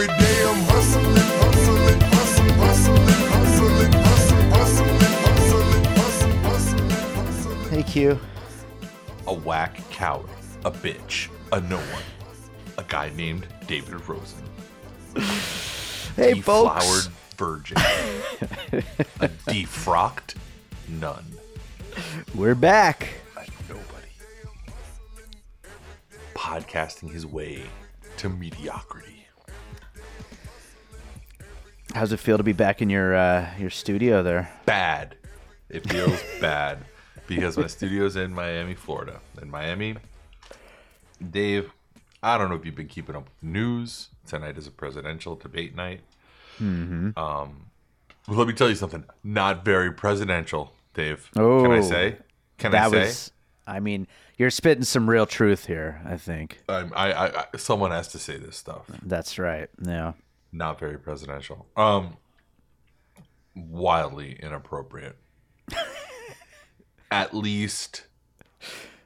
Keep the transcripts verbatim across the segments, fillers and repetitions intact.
every day I'm hustling, hustling, hustling, hustling, hustling, hustling, hustling, hustling, hustling, hustling. Hey Q. A whack coward, a bitch, a no one, a guy named David Rosen. Hey, deflowered folks. Virgin. A defrocked nun. We're back. A nobody. Podcasting his way to mediocrity. How's it feel to be back in your uh, your studio there? Bad. It feels bad because my studio's in Miami, Florida. In Miami, Dave, I don't know if you've been keeping up with the news. Tonight is a presidential debate night. Mm-hmm. Um, well, let me tell you something. Not very presidential, Dave. Oh, can I say? Can I say? Was, I mean, you're spitting some real truth here, I think. Um, I, I, I, someone has to say this stuff. That's right. Yeah. Not very presidential. Um, wildly inappropriate. At least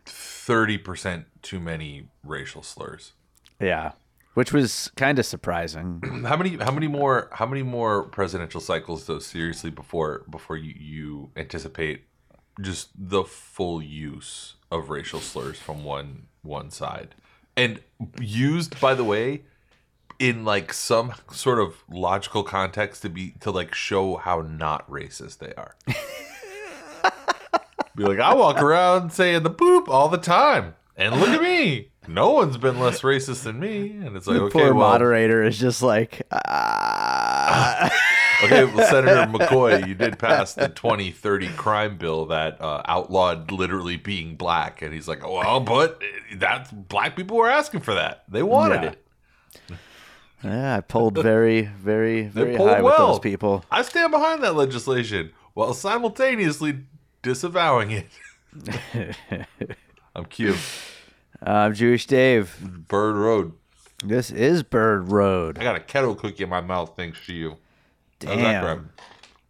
thirty percent too many racial slurs. Yeah. Which was kind of surprising. How many? How many more? How many more presidential cycles, though? Seriously, before before you, you anticipate just the full use of racial slurs from one one side, and used, by the way, in like some sort of logical context to be to like show how not racist they are. Be like, I walk around saying the poop all the time, and look at me. No one's been less racist than me, and it's like the okay, poor well, moderator is just like, ah. Okay, well, Senator McCoy, you did pass the twenty thirty crime bill that uh, outlawed literally being black, and he's like, well, but that's black people were asking for that; they wanted yeah. it. Yeah, I polled very, very, very high well. with those people. I stand behind that legislation while simultaneously disavowing it. I'm cute. I'm Jewish Dave. Bird Road. This is Bird Road. I got a kettle cookie in my mouth thanks to you. Damn. How does that grab,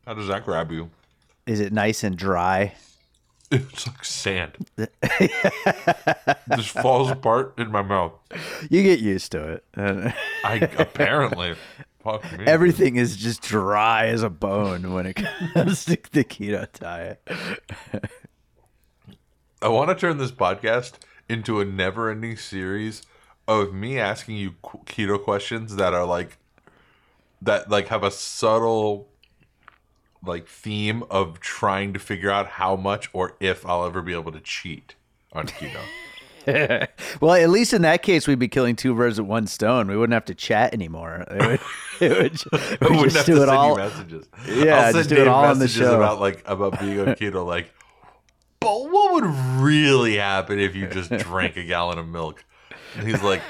how does that grab you? Is it nice and dry? It's like sand. It just falls apart in my mouth. You get used to it. I apparently. Fuck me, everything dude. Is just dry as a bone when it comes to the keto diet. I want to turn this podcast into a never-ending series of me asking you keto questions that are like, that like have a subtle like theme of trying to figure out how much or if I'll ever be able to cheat on keto. Well, at least in that case, we'd be killing two birds with one stone. We wouldn't have to chat anymore. It would, it would just, we wouldn't just have do to send all, you messages. Yeah, I'll send just do Dave it all messages on the show about like about being on keto, like. But what would really happen if you just drank a gallon of milk? And he's like,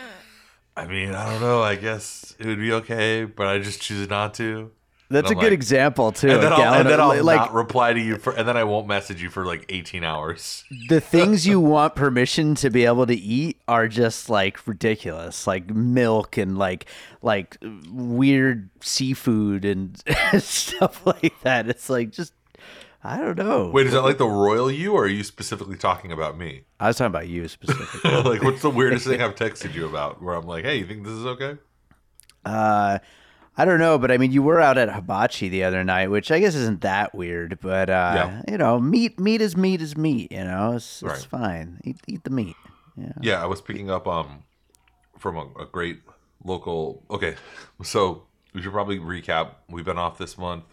I mean, I don't know. I guess it would be okay, but I just choose not to. That's a good like, example, too. And then, I'll, and then I'll like, not reply to you, for, and then I won't message you for like eighteen hours. The things you want permission to be able to eat are just like ridiculous, like milk and like like weird seafood and stuff like that. It's like just... I don't know. Wait, is that like the royal you, or are you specifically talking about me? I was talking about you specifically. Like, what's the weirdest thing I've texted you about where I'm like, hey, you think this is okay? Uh, I don't know, but I mean, you were out at Hibachi the other night, which I guess isn't that weird, but, uh, yeah. you know, meat meat is meat is meat, you know? It's, right. it's fine. Eat, eat the meat. Yeah. yeah, I was picking up um from a, a great local... Okay, so we should probably recap. We've been off this month.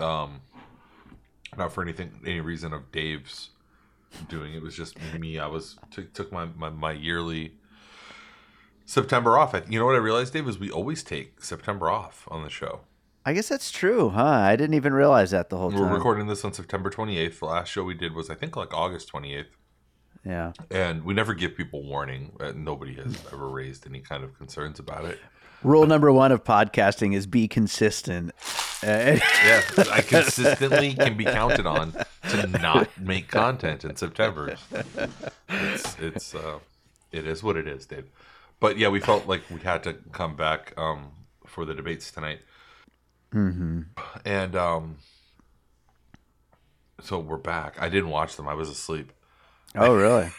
Um... Not for anything, any reason of Dave's doing. It was just me. I was t- took my, my, my yearly September off. I, you know what I realized, Dave, is we always take September off on the show. I guess that's true, huh? I didn't even realize that the whole time. We're recording this on September twenty-eighth. The last show we did was, I think, like August twenty-eighth. Yeah. And we never give people warning. Nobody has ever raised any kind of concerns about it. Rule number one of podcasting is be consistent. Uh, yeah, I consistently can be counted on to not make content in September. It's it's uh, it is what it is, Dave. But yeah, we felt like we had to come back um, for the debates tonight, mm-hmm. and um, so we're back. I didn't watch them; I was asleep. Oh, really? I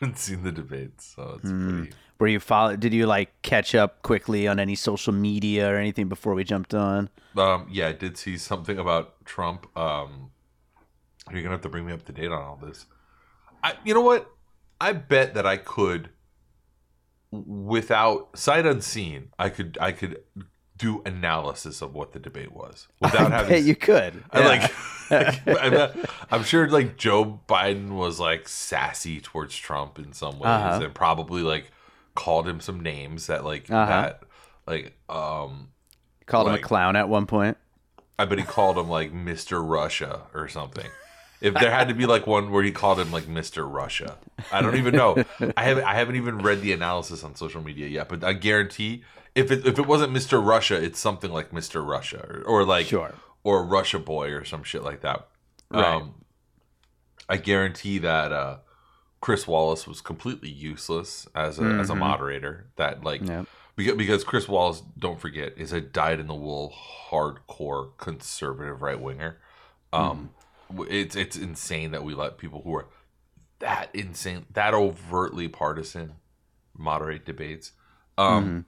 haven't seen the debates, so it's mm. pretty. Were you follow? Did you like catch up quickly on any social media or anything before we jumped on? Um, yeah, I did see something about Trump. Um, you're gonna have to bring me up to date on all this. I, you know what? I bet that I could, without sight unseen, I could, I could do analysis of what the debate was without I having. Bet you could. I yeah. like. I'm, not, I'm sure like Joe Biden was like sassy towards Trump in some ways, uh-huh. and probably like called him some names that like uh-huh. that like um called like, him a clown at one point. I bet he called him like Mister Russia or something. If there had to be like one where he called him like Mister Russia, I don't even know. I haven't I haven't even read the analysis on social media yet, but I guarantee if it if it wasn't Mister Russia, it's something like Mister Russia or, or like sure. or Russia Boy or some shit like that. Right. Um, I guarantee that uh, Chris Wallace was completely useless as a mm-hmm. as a moderator. That like yep. because because Chris Wallace, don't forget, is a dyed in the wool hardcore conservative right winger. Um, mm. It's it's insane that we let people who are that insane, that overtly partisan, moderate debates. Um, mm-hmm.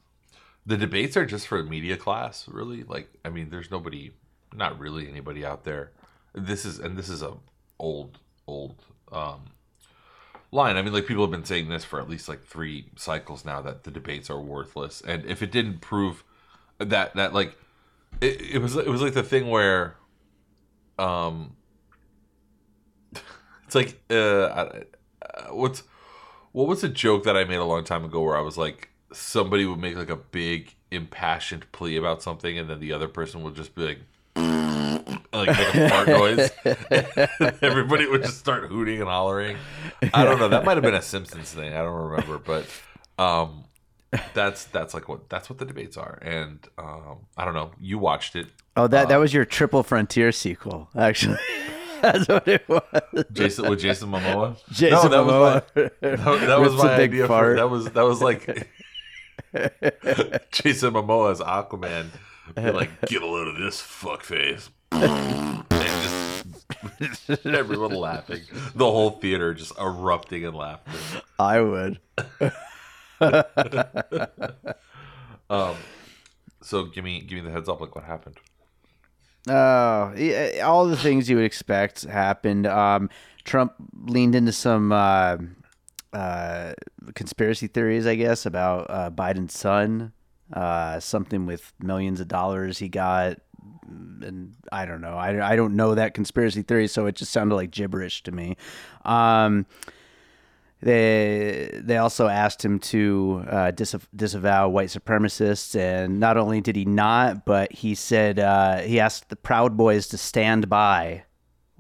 The debates are just for media class, really. Like I mean, there's nobody. Not really anybody out there. This is and this is a old old um, line. I mean, like people have been saying this for at least like three cycles now that the debates are worthless. And if it didn't prove that that like it, it was it was like the thing where um it's like uh, uh what's what was a joke that I made a long time ago where I was like somebody would make like a big impassioned plea about something and then the other person would just be like. Like make a fart noise. Everybody would just start hooting and hollering. I don't know. That might have been a Simpsons thing. I don't remember, but um, that's that's like what that's what the debates are. And um, I don't know. You watched it. Oh, that um, that was your Triple Frontier sequel, actually. That's what it was. Jason with Jason Momoa. Jason no, that Momoa. Was my, that, that was my idea. For, that was that was like Jason Momoa as Aquaman. Be like, get a load of this fuckface. Just everyone laughing. The whole theater just erupting in laughter. I would. um, so give me give me the heads up, like what happened. Oh, yeah, all the things you would expect happened. Um, Trump leaned into some uh, uh, conspiracy theories, I guess, about uh, Biden's son. Uh, something with millions of dollars he got, and I don't know. I, I don't know that conspiracy theory, so it just sounded like gibberish to me. Um, they they also asked him to uh, dis- disavow white supremacists, and not only did he not, but he said uh, he asked the Proud Boys to stand by.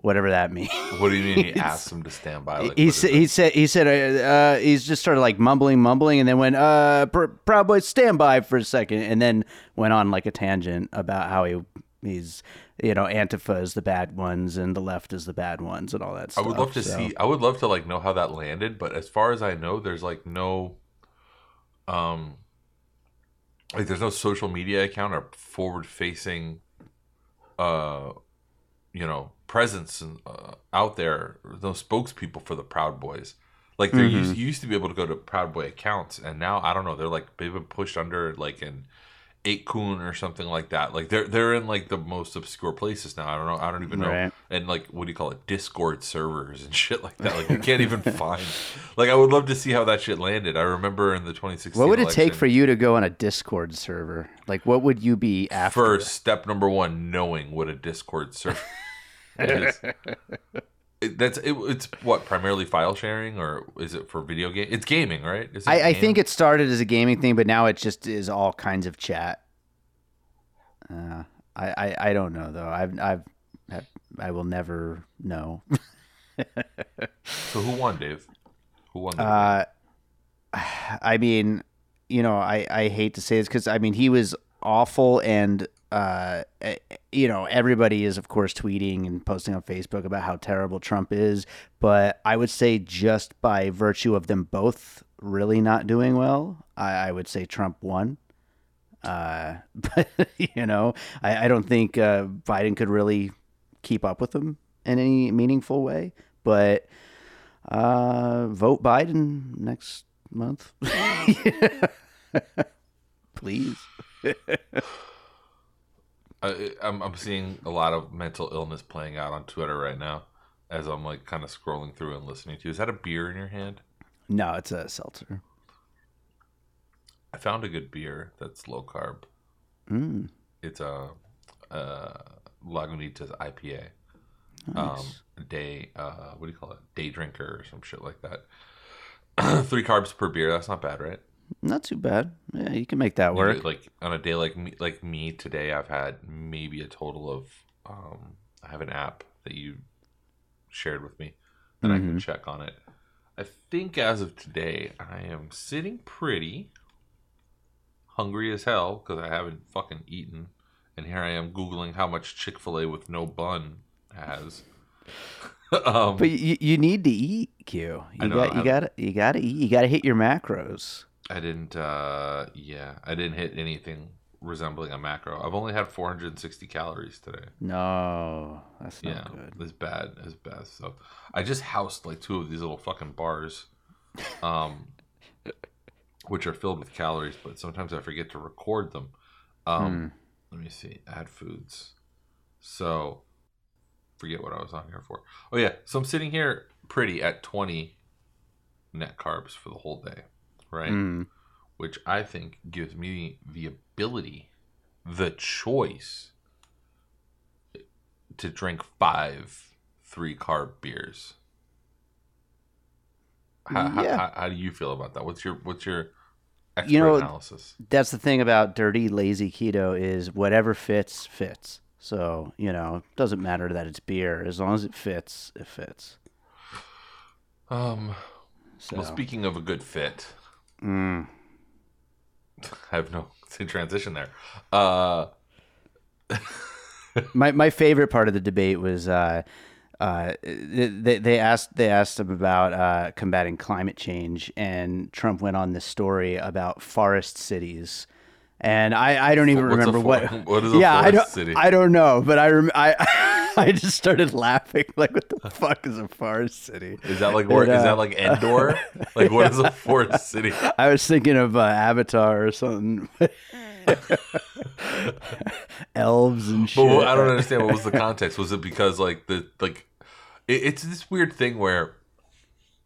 Whatever that means. What do you mean? He asked him to stand by. Like, he, sa- he said. He said. He uh, said. Uh, he's just sort of like mumbling, mumbling, and then went, uh, pr- "Proud Boys, stand by for a second," and then went on like a tangent about how he he's, you know, Antifa is the bad ones and the left is the bad ones and all that stuff. I would love to so. see. I would love to like know how that landed, but as far as I know, there's like no, um, like there's no social media account or forward facing, uh, you know. presence uh, out there, those spokespeople for the Proud Boys. Like they mm-hmm. used, you used to be able to go to Proud Boy accounts, and now I don't know. They're like they've been pushed under like an eight kun or something like that. Like they're they're in like the most obscure places now. I don't know. I don't even know. Right. And like what do you call it? Discord servers and shit like that. Like you can't even find. Like I would love to see how that shit landed. I remember in the twenty sixteen. What would it election, take for you to go on a Discord server? Like what would you be after? First step number one, knowing what a Discord server. It is. It, that's it, it's what primarily file sharing, or is it for video game? It's gaming, right? Is it I, I think it started as a gaming thing, but now it just is all kinds of chat. Uh, I, I I don't know though. I've I've I will never know. So who won, Dave? Who won? Uh, I mean, you know, I I hate to say this because I mean he was awful and. Uh, you know, everybody is, of course, tweeting and posting on Facebook about how terrible Trump is. But I would say just by virtue of them both really not doing well, I, I would say Trump won. Uh, but, you know, I, I don't think uh, Biden could really keep up with him in any meaningful way. But uh, vote Biden next month. Please. I, I'm, I'm seeing a lot of mental illness playing out on Twitter right now as I'm like kind of scrolling through and listening to. Is that a beer in your hand? No, it's a seltzer. I found a good beer that's low carb. Mm. It's a, a Lagunitas I P A. Nice. Um, day, uh, what do you call it? Day drinker or some shit like that. Three carbs per beer. That's not bad, right? Not too bad. Yeah, you can make that work. You know, like on a day like me, like me today, I've had maybe a total of. Um, I have an app that you shared with me, and mm-hmm. I can check on it. I think as of today, I am sitting pretty, hungry as hell because I haven't fucking eaten, and here I am Googling how much Chick-fil-A with no bun has. um, but you you need to eat, Q. You got you got you got to eat. You got to hit your macros. I didn't, uh, yeah, I didn't hit anything resembling a macro. I've only had four hundred sixty calories today. No, that's not yeah, good. It's bad, it's bad. So I just housed like two of these little fucking bars, um, which are filled with calories, but sometimes I forget to record them. Um, hmm. Let me see, add foods. So forget what I was on here for. Oh yeah, so I'm sitting here pretty at twenty net carbs for the whole day. Right, mm. Which I think gives me the ability, the choice to drink five three carb beers. How, yeah. how, how do you feel about that? What's your what's your expert you know, analysis? That's the thing about dirty, lazy keto is whatever fits fits. So you know, it doesn't matter that it's beer as long as it fits, it fits. Um. So. Well, speaking of a good fit. Mm. I have no transition there. Uh... my my favorite part of the debate was uh, uh, they they asked they asked him about uh, combating climate change, and Trump went on this story about forest cities, and I, I don't even What's remember a for- what what is a yeah, forest I don't, city? I don't know, but I rem- I I just started laughing like, what the fuck is a forest city? Is that like and, uh, is that like Endor? Uh, like what yeah. is a forest city? I was thinking of uh, Avatar or something. Elves and shit. But I don't understand what was the context. Was it because like the like it, it's this weird thing where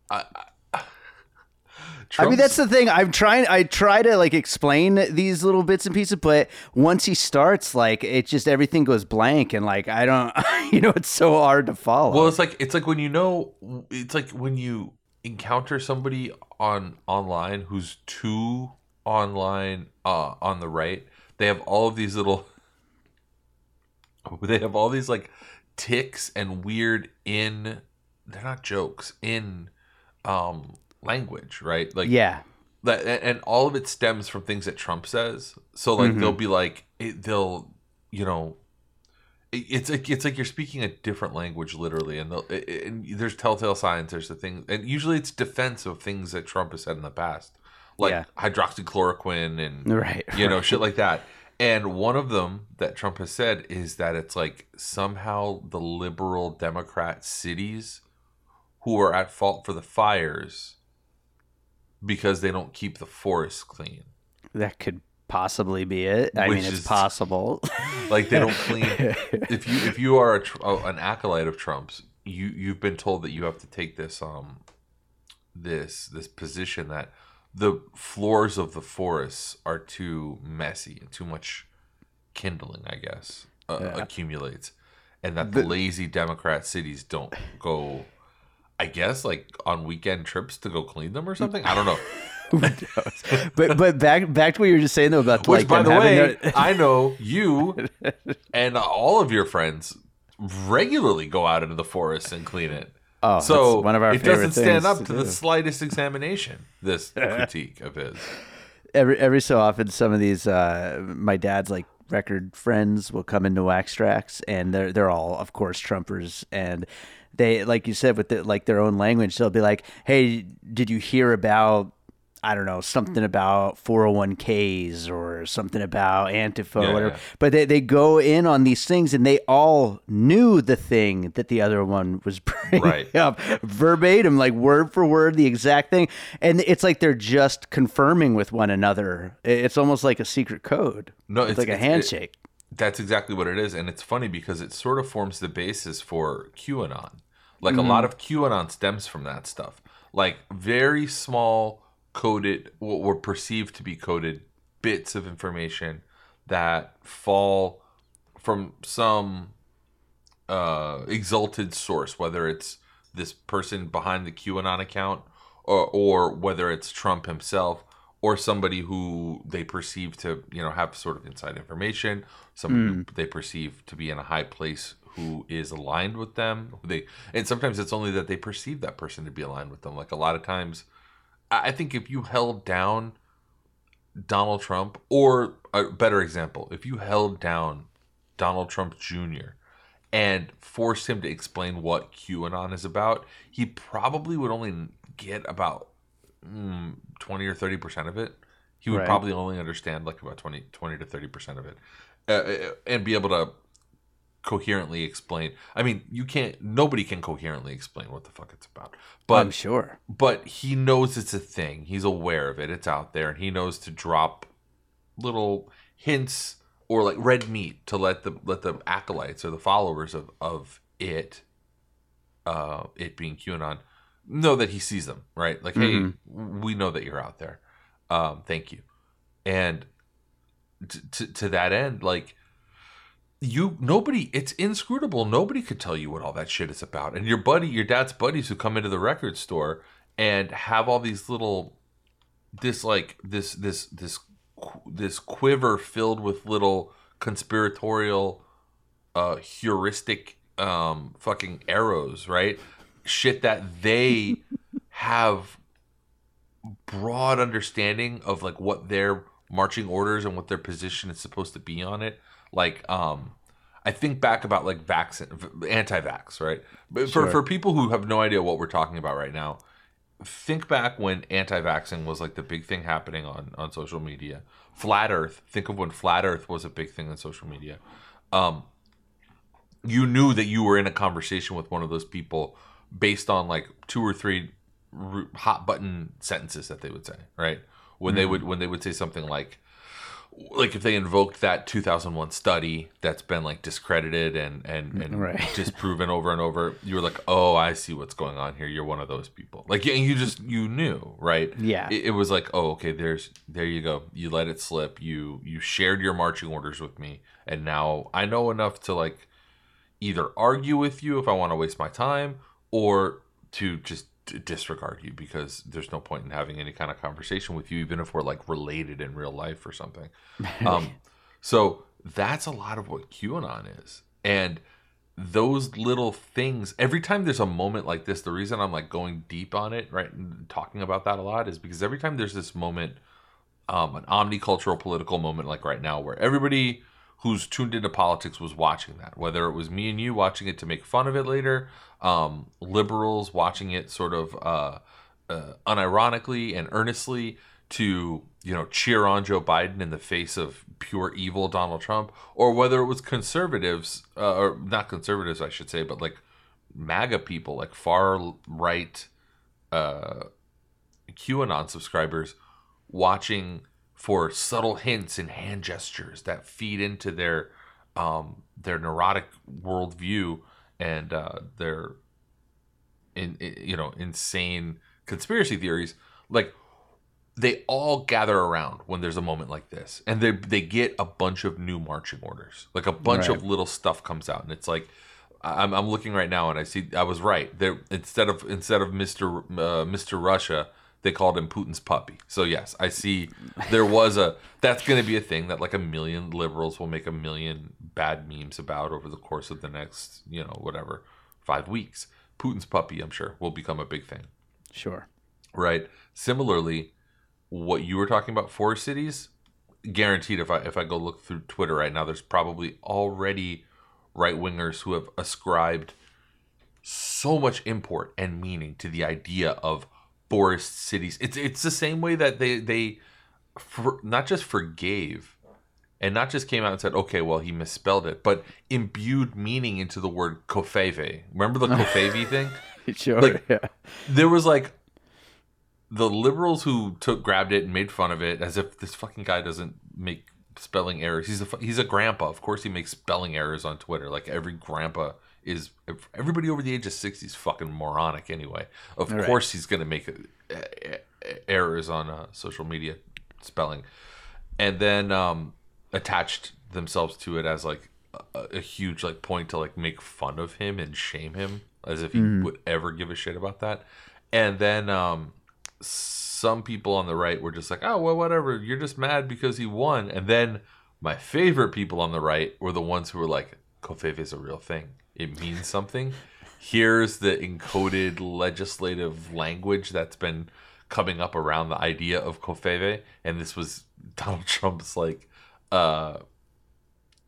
I, I, I mean that's the thing. I'm trying I try to like explain these little bits and pieces, but once he starts like it just everything goes blank and like I don't you know it's so hard to follow. Well, it's like it's like when you know it's like when you encounter somebody on online who's too online uh, on the right, they have all of these little they have all these like tics and weird in they're not jokes in um language, right? Like yeah. That, and all of it stems from things that Trump says. So like mm-hmm. they'll be like it, they'll you know it, it's like it's like you're speaking a different language literally, and, it, and there's telltale signs. There's the thing, and usually it's defense of things that Trump has said in the past, like yeah. hydroxychloroquine and right, you know right. shit like that. And one of them that Trump has said is that it's like somehow the liberal Democrat cities who are at fault for the fires. Because they don't keep the forest clean. That could possibly be it. I Which mean, it's is, possible. Like they don't clean. If you if you are a, an acolyte of Trump's, you you've been told that you have to take this um this this position that the floors of the forests are too messy and too much kindling, I guess, uh, yeah. accumulates, and that the, the lazy Democrat cities don't go. I guess like on weekend trips to go clean them or something. I don't know. but but back back to what you were just saying though about which like, by the way their... I know you and all of your friends regularly go out into the forest and clean it. Oh, so that's one of our it favorite doesn't stand up to, to the slightest examination. This critique of his. Every every so often, some of these uh, my dad's like. record friends will come into Wax Tracks, and they're they're all of course Trumpers, and they like you said with the, like their own language, they'll be like, hey, did you hear about I don't know, something about four oh one Ks or something about Antifa, yeah, whatever. Yeah. But they, they go in on these things, and they all knew the thing that the other one was bringing right. up verbatim, like word for word, the exact thing. And it's like they're just confirming with one another. It's almost like a secret code. No, It's, it's like it's, a handshake. It, that's exactly what it is. And it's funny because it sort of forms the basis for QAnon. Like mm-hmm. a lot of QAnon stems from that stuff. Like very small... coded, what were perceived to be coded bits of information that fall from some uh, exalted source, whether it's this person behind the QAnon account or, or whether it's Trump himself or somebody who they perceive to, you know, have sort of inside information, somebody mm. who they perceive to be in a high place who is aligned with them. They And sometimes it's only that they perceive that person to be aligned with them. Like a lot of times... I think if you held down Donald Trump, or a better example, if you held down Donald Trump Junior and forced him to explain what QAnon is about, he probably would only get about mm, twenty or thirty percent of it. He would right. probably only understand like about twenty, twenty to thirty percent of it uh, and be able to coherently explain. I mean, you can't, nobody can coherently explain what the fuck it's about. But I'm sure. But he knows it's a thing. He's aware of it. It's out there. And he knows to drop little hints or like red meat to let the let the acolytes or the followers of, of it, uh, it being QAnon, know that he sees them, right? Like, mm-hmm. hey, we know that you're out there. Um, thank you. And t- t- to that end, like, You nobody, it's inscrutable. Nobody could tell you what all that shit is about. And your buddy, your dad's buddies who come into the record store and have all these little, this like this this this this quiver filled with little conspiratorial, uh, heuristic, um, fucking arrows, right? Shit that they have broad understanding of, like what their marching orders and what their position is supposed to be on it. Like, um, I think back about like vaccine, anti-vax, right? But for, sure. for people who have no idea what we're talking about right now, think back when anti-vaxxing was like the big thing happening on, on social media. Flat Earth, think of when Flat Earth was a big thing on social media. Um, you knew that you were in a conversation with one of those people based on like two or three hot button sentences that they would say, right? When mm. they would when they would say something like, like if they invoked that two thousand one study that's been like discredited and and, and right. disproven over and over, you were like, oh, I see what's going on here. You're one of those people. Like, and you just, you knew, right? Yeah. It, it was like, oh, okay, there's, there you go. You let it slip. You, you shared your marching orders with me. And now I know enough to like either argue with you if I want to waste my time or to just d- disregard you because there's no point in having any kind of conversation with you, even if we're like related in real life or something. Um, so that's a lot of what QAnon is. And those little things, every time there's a moment like this, the reason I'm like going deep on it, right, and talking about that a lot is because every time there's this moment, um, an omnicultural political moment like right now where everybody who's tuned into politics was watching that, whether it was me and you watching it to make fun of it later, um, liberals watching it sort of uh, uh, unironically and earnestly to, you know, cheer on Joe Biden in the face of pure evil Donald Trump, or whether it was conservatives, uh, or not conservatives, I should say, but like MAGA people, like far right uh, QAnon subscribers watching for subtle hints and hand gestures that feed into their um, their neurotic worldview and uh, their in, in, you know insane conspiracy theories. Like they all gather around when there's a moment like this, and they they get a bunch of new marching orders. Like a bunch right. of little stuff comes out, and it's like I'm I'm looking right now, and I see I was right. There instead of instead of Mister uh, Mister Russia, they called him Putin's puppy. So yes, I see there was a, that's going to be a thing that like a million liberals will make a million bad memes about over the course of the next, you know, whatever, five weeks. Putin's puppy, I'm sure, will become a big thing. Sure. Right. Similarly, what you were talking about, forest cities, guaranteed if I, if I go look through Twitter right now, there's probably already right-wingers who have ascribed so much import and meaning to the idea of forest cities. It's it's the same way that they they for, not just forgave and not just came out and said, okay, well, he misspelled it, but imbued meaning into the word kofave. Remember the kofave thing? Sure. Like, yeah. There was like the liberals who took grabbed it and made fun of it as if this fucking guy doesn't make spelling errors. He's a he's a grandpa. Of course, he makes spelling errors on Twitter. Like every grandpa is. Everybody over the age of sixty is fucking moronic anyway. Of All course, right. he's gonna make errors on uh, social media spelling, and then um, attached themselves to it as like a, a huge like point to like make fun of him and shame him as if he mm. would ever give a shit about that, and then. Um, Some people on the right were just like, oh, well, whatever. You're just mad because he won. And then my favorite people on the right were the ones who were like, Kofefe is a real thing. It means something. Here's the encoded legislative language that's been coming up around the idea of Kofefe. And this was Donald Trump's, like, uh,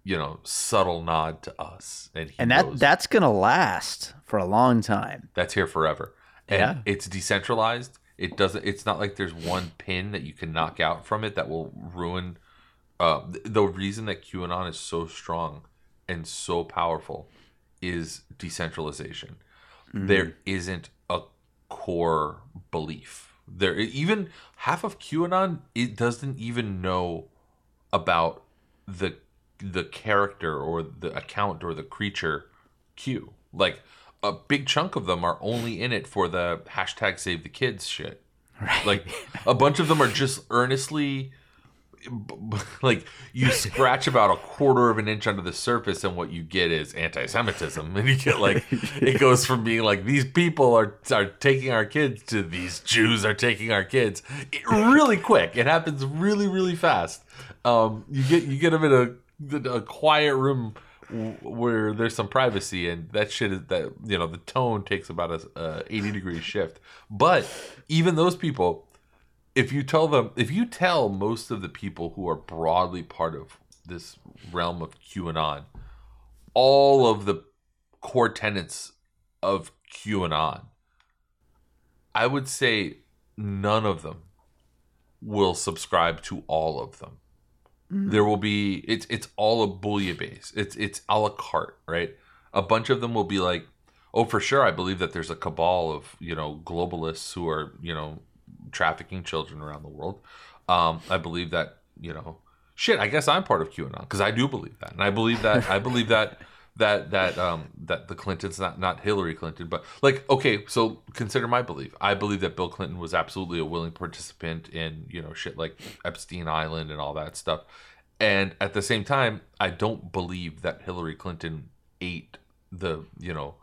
you know, subtle nod to us. And, he and that knows. That's going to last for a long time. That's here forever. And yeah. It's decentralized. It doesn't. It's not like there's one pin that you can knock out from it that will ruin. Uh, the reason that QAnon is so strong and so powerful is decentralization. Mm-hmm. There isn't a core belief. There even half of QAnon it doesn't even know about the the character or the account or the creature Q like. A big chunk of them are only in it for the hashtag save the kids shit. Right. Like a bunch of them are just earnestly like you scratch about a quarter of an inch under the surface and what you get is anti-Semitism. And you get like, it goes from being like, these people are, are taking our kids to these Jews are taking our kids it, really quick. It happens really, really fast. Um, you get, you get them in a, a quiet room where there's some privacy and that shit is that you know the tone takes about a uh, eighty degree shift. But even those people, if you tell them, if you tell most of the people who are broadly part of this realm of QAnon, all of the core tenets of QAnon, I would say none of them will subscribe to all of them. There will be it's it's all a bouillabaisse. It's it's a la carte, right? A bunch of them will be like, oh, for sure, I believe that there's a cabal of you know globalists who are you know trafficking children around the world. Um, I believe that you know shit. I guess I'm part of QAnon because I do believe that, and I believe that I believe that that that um that the Clintons not not Hillary Clinton, but like okay, so consider my belief. I believe that Bill Clinton was absolutely a willing participant in you know shit like Epstein Island and all that stuff. And at the same time, I don't believe that Hillary Clinton ate the, you know,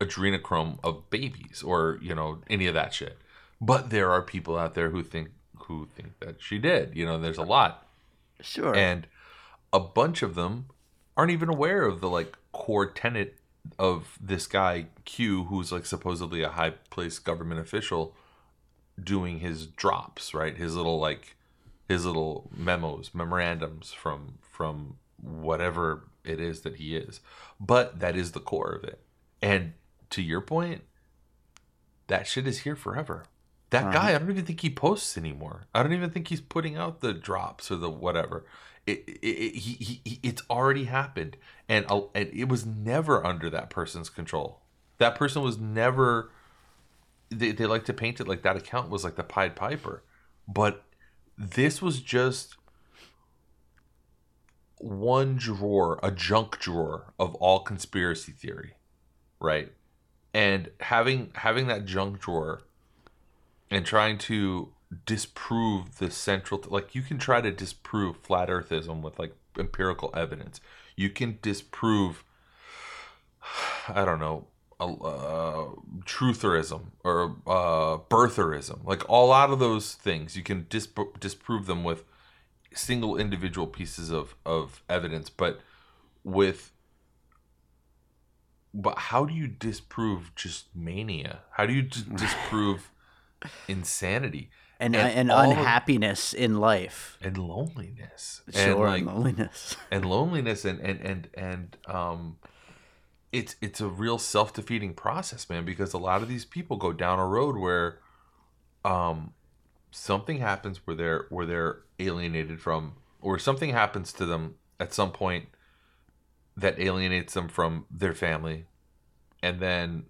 adrenochrome of babies or, you know, any of that shit. But there are people out there who think who think that she did. You know, there's a lot. Sure. And a bunch of them aren't even aware of the, like, core tenet of this guy, Q, who's, like, supposedly a high-placed government official doing his drops, right? His little, like... His little memos, memorandums from from whatever it is that he is. But that is the core of it. And to your point, that shit is here forever. That uh-huh. guy, I don't even think he posts anymore. I don't even think he's putting out the drops or the whatever. It, it, it, he, he, he, it's already happened. And, and it was never under that person's control. That person was never... They, they like to paint it like that account was like the Pied Piper. But... This was just one drawer, a junk drawer of all conspiracy theory, right? And having having that junk drawer and trying to disprove the central... Like, you can try to disprove flat earthism with, like, empirical evidence. You can disprove, I don't know... Uh, trutherism or uh, birtherism, like all a lot of those things, you can dis- disprove them with single individual pieces of, of evidence, but with but how do you disprove just mania? How do you d- disprove insanity and and, and unhappiness of, in life and loneliness? Sure, and like, loneliness and loneliness and and and and um. It's it's a real self-defeating process, man, because a lot of these people go down a road where um, something happens where they're where they're alienated from, or something happens to them at some point that alienates them from their family, and then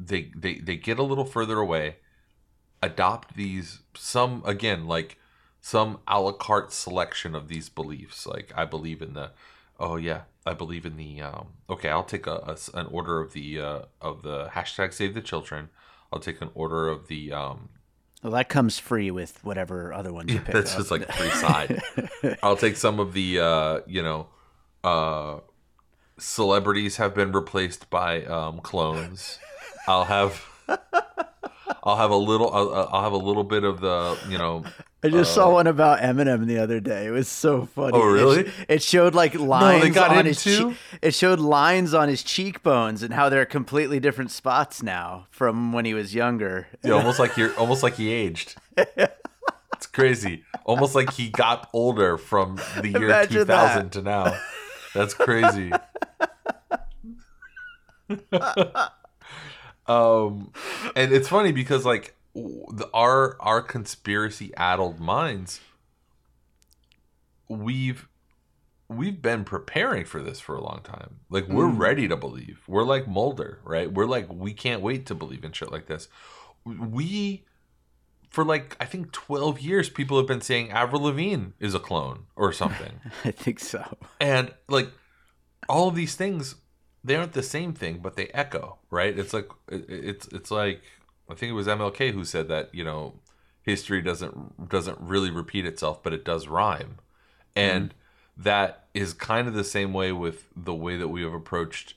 they they they get a little further away, adopt these some again like some a la carte selection of these beliefs. Like I believe in the oh yeah I believe in the um, okay I'll take a, a an order of the uh, of the hashtag Save the Children. I'll take an order of the. Um, Well, that comes free with whatever other ones you pick. That's up. Just like free side. I'll take some of the, uh, you know, uh, celebrities have been replaced by um, clones. I'll have, I'll have a little, I'll, I'll have a little bit of the, you know. I just uh, saw one about Eminem the other day. It was so funny. Oh, really? It, it showed like lines no, they got on his. Che- it showed lines on his cheekbones and how they're completely different spots now from when he was younger. Yeah, almost like you're almost like he aged. It's crazy. Almost like he got older from the year Imagine two thousand that. To now. That's crazy. um, and it's funny because like. The, our our conspiracy-addled minds, we've we've been preparing for this for a long time. Like we're mm. ready to believe. We're like Mulder, right? We're like we can't wait to believe in shit like this. We, for like I think twelve years, people have been saying Avril Lavigne is a clone or something. I think so. And like all of these things, they aren't the same thing, but they echo, right? It's like it, it's it's like. I think it was M L K who said that, you know, history doesn't doesn't really repeat itself, but it does rhyme. And mm. that is kind of the same way with the way that we have approached,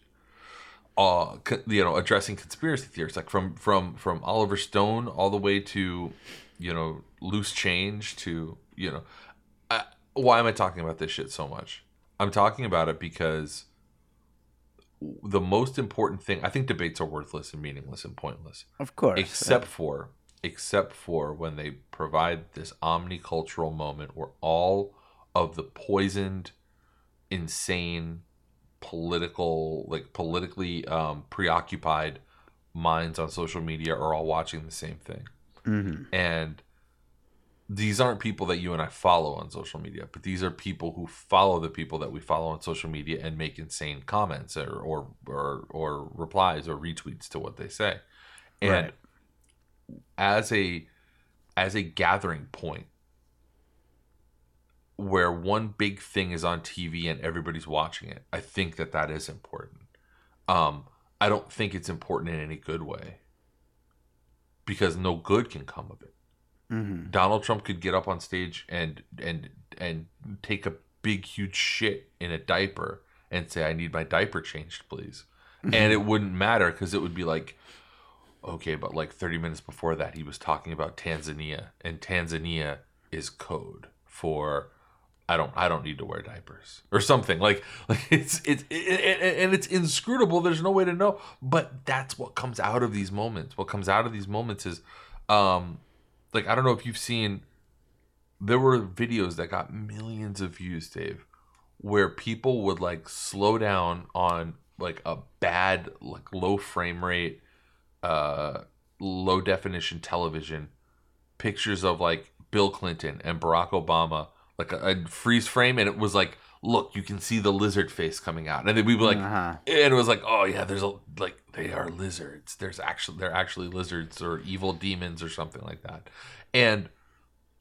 uh, co- you know, addressing conspiracy theories, like from, from, from Oliver Stone all the way to, you know, Loose Change to, you know, I, why am I talking about this shit so much? I'm talking about it because the most important thing, I think debates are worthless and meaningless and pointless. Of course. Except yeah. for except for when they provide this omnicultural moment where all of the poisoned, insane, political, like politically um, preoccupied minds on social media are all watching the same thing. Mm-hmm. And these aren't people that you and I follow on social media, but these are people who follow the people that we follow on social media and make insane comments or or or, or replies or retweets to what they say. And right. as a as a gathering point where one big thing is on T V and everybody's watching it, I think that that is important. Um, I don't think it's important in any good way because no good can come of it. Mm-hmm. Donald Trump could get up on stage and and and take a big huge shit in a diaper and say, "I need my diaper changed, please," mm-hmm. and it wouldn't matter because it would be like, okay, but like thirty minutes before that, he was talking about Tanzania, and Tanzania is code for I don't I don't need to wear diapers or something like like it's it's it, it, and it's inscrutable. There's no way to know, but that's what comes out of these moments. What comes out of these moments is. Um, Like, I don't know if you've seen, there were videos that got millions of views, Dave, where people would, like, slow down on, like, a bad, like, low frame rate, uh, low definition television, pictures of, like, Bill Clinton and Barack Obama, like, a, a freeze frame, and it was, like, look, you can see the lizard face coming out. And then we were, like, uh-huh. and it was, like, oh, yeah, there's, a like, they are lizards. There's actually they're actually lizards or evil demons or something like that, and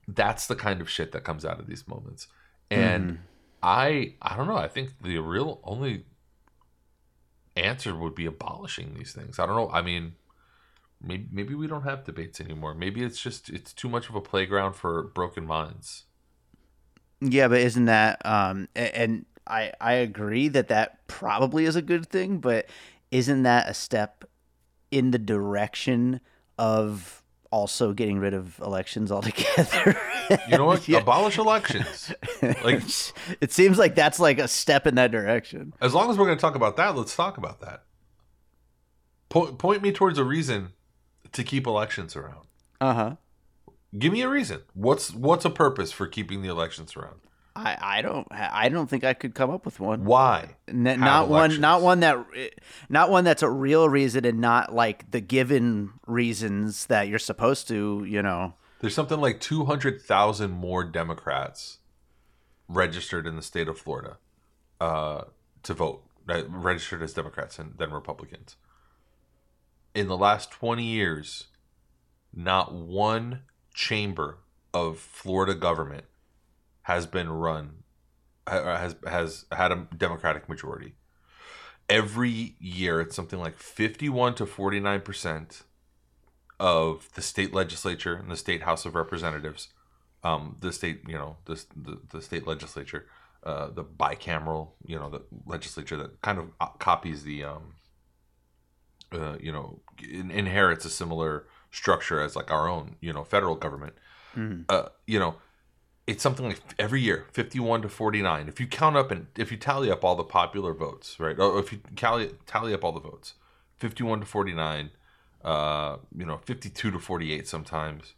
that's the kind of shit that comes out of these moments. And mm-hmm. I I don't know. I think the real only answer would be abolishing these things. I don't know. I mean, maybe maybe we don't have debates anymore. Maybe it's just it's too much of a playground for broken minds. Yeah, but isn't that um, and I I agree that that probably is a good thing, but. Isn't that a step in the direction of also getting rid of elections altogether? You know what? Yeah. Abolish elections. Like, it seems like that's like a step in that direction. As long as we're going to talk about that, let's talk about that. Po- point me towards a reason to keep elections around. Uh-huh. Give me a reason. What's what's a purpose for keeping the elections around? I, I don't I don't think I could come up with one. Why? N- not elections. one not one that not one that's a real reason and not like the given reasons that you're supposed to, you know. There's something like two hundred thousand more Democrats registered in the state of Florida uh, to vote, uh, registered as Democrats and than Republicans. In the last twenty years, not one chamber of Florida government has been run, has has had a Democratic majority. Every year, it's something like fifty-one to forty-nine percent of the state legislature and the state House of Representatives, um, the state, you know, the the, the state legislature, uh, the bicameral, you know, the legislature that kind of copies the, um, uh, you know, in, inherits a similar structure as like our own, you know, federal government. Mm-hmm. Uh, you know, it's something like every year, fifty-one to forty-nine. If you count up and if you tally up all the popular votes, right? Or if you tally, tally up all the votes, fifty-one to forty-nine, uh, you know, fifty-two to forty-eight sometimes.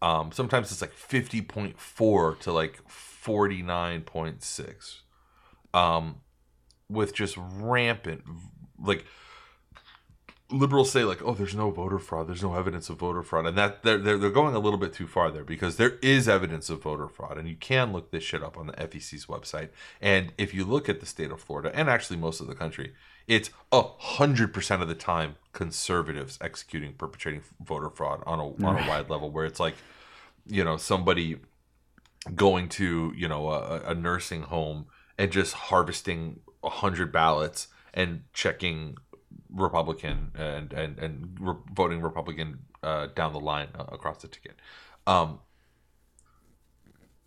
Um, sometimes it's like fifty point four to like forty-nine point six. Um, with just rampant, like, liberals say like, oh, there's no voter fraud. There's no evidence of voter fraud. And that they're, they're, they're going a little bit too far there because there is evidence of voter fraud. And you can look this shit up on the F E C's website. And if you look at the state of Florida and actually most of the country, it's one hundred percent of the time conservatives executing, perpetrating voter fraud on a, on a wide level where it's like, you know, somebody going to, you know, a, a nursing home and just harvesting one hundred ballots and checking Republican and and and re- voting Republican uh, down the line uh, across the ticket. Um,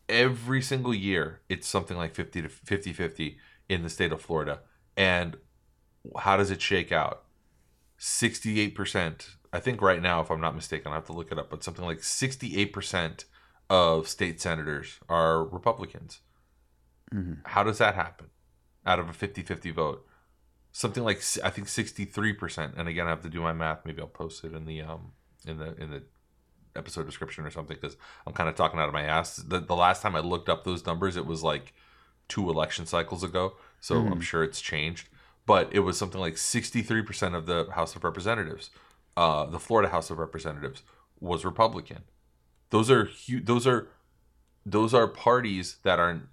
every single year, it's something like fifty to fifty-fifty in the state of Florida. And how does it shake out? sixty-eight percent, I think right now, if I'm not mistaken, I have to look it up, but something like sixty-eight percent of state senators are Republicans. Mm-hmm. How does that happen? Out of a fifty-fifty vote. Something like I think sixty-three percent, and again I have to do my math. Maybe I'll post it in the um in the in the episode description or something because I'm kind of talking out of my ass. The, the last time I looked up those numbers, it was like two election cycles ago, so mm-hmm. I'm sure it's changed. But it was something like sixty-three percent of the House of Representatives, uh, the Florida House of Representatives, was Republican. Those are hu- those are those are parties that are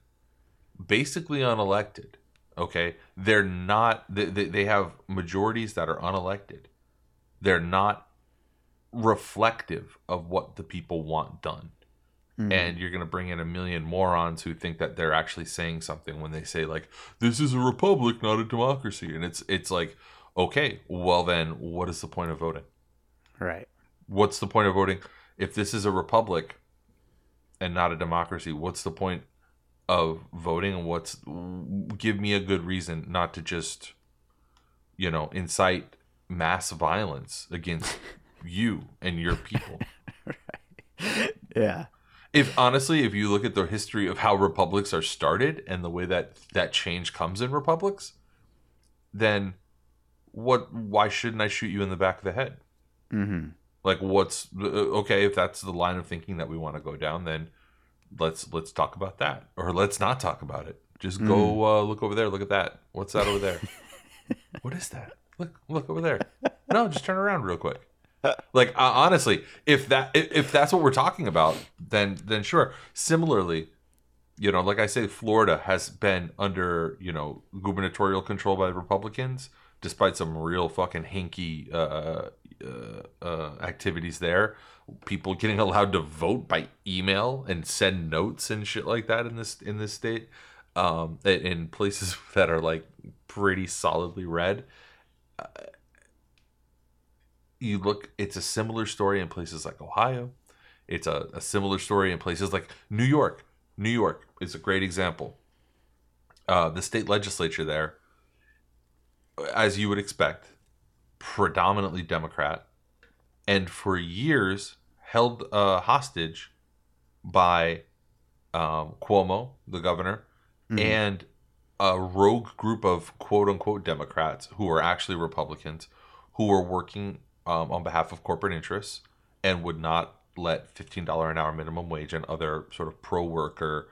basically unelected. Okay, they're not they, they have majorities that are unelected. They're not reflective of what the people want done. Mm-hmm. And you're going to bring in a million morons who think that they're actually saying something when they say like this is a republic, not a democracy. And it's it's like, okay, well then what is the point of voting? Right. What's the point of voting if this is a republic and not a democracy? What's the point of voting, and what's give me a good reason not to just, you know, incite mass violence against you and your people. Right. Yeah. If honestly, if you look at the history of how republics are started and the way that that change comes in republics, then what? Why shouldn't I shoot you in the back of the head? Mm-hmm. Like, what's okay? If that's the line of thinking that we want to go down, then. Let's let's talk about that, or let's not talk about it. Just mm. go uh, look over there. Look at that. What's that over there? What is that? Look look over there. No, just turn around real quick. Like uh, honestly, if that if, if that's what we're talking about, then then sure. Similarly, you know, like I say, Florida has been under you know gubernatorial control by the Republicans, despite some real fucking hinky uh, uh, uh, activities there. People getting allowed to vote by email and send notes and shit like that in this in this state, um, in places that are like pretty solidly red. Uh, you look, it's a similar story in places like Ohio. It's a, a similar story in places like New York. New York is a great example. Uh, the state legislature there, as you would expect, predominantly Democrat. And for years, held uh, hostage by um, Cuomo, the governor, mm-hmm. and a rogue group of quote-unquote Democrats who are actually Republicans who were working um, on behalf of corporate interests and would not let fifteen dollars an hour minimum wage and other sort of pro-worker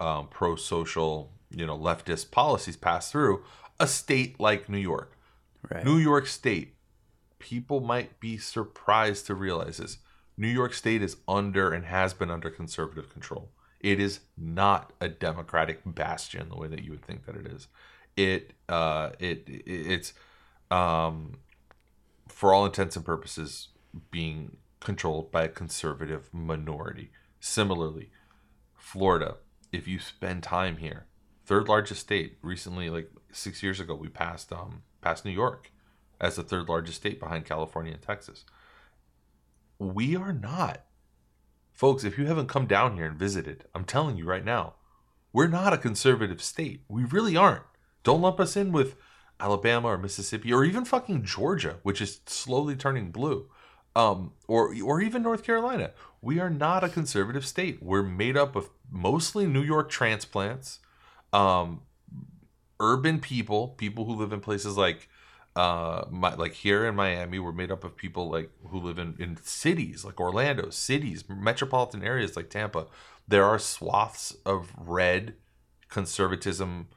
um, pro-social, you know, leftist policies pass through a state like New York. Right. New York State, people might be surprised to realize this. New York State is under and has been under conservative control. It is not a Democratic bastion the way that you would think that it is. It, uh, it, it it's, um, for all intents and purposes, being controlled by a conservative minority. Similarly, Florida, if you spend time here, third largest state. Recently, like six years ago, we passed um passed New York as the third largest state behind California and Texas. We are not. Folks, if you haven't come down here and visited, I'm telling you right now, we're not a conservative state. We really aren't. Don't lump us in with Alabama or Mississippi or even fucking Georgia, which is slowly turning blue, um, or or even North Carolina. We are not a conservative state. We're made up of mostly New York transplants, um, urban people, people who live in places like uh, my, like here in Miami. We're made up of people like who live in, in cities like Orlando, cities, metropolitan areas like Tampa. There are swaths of red conservatism,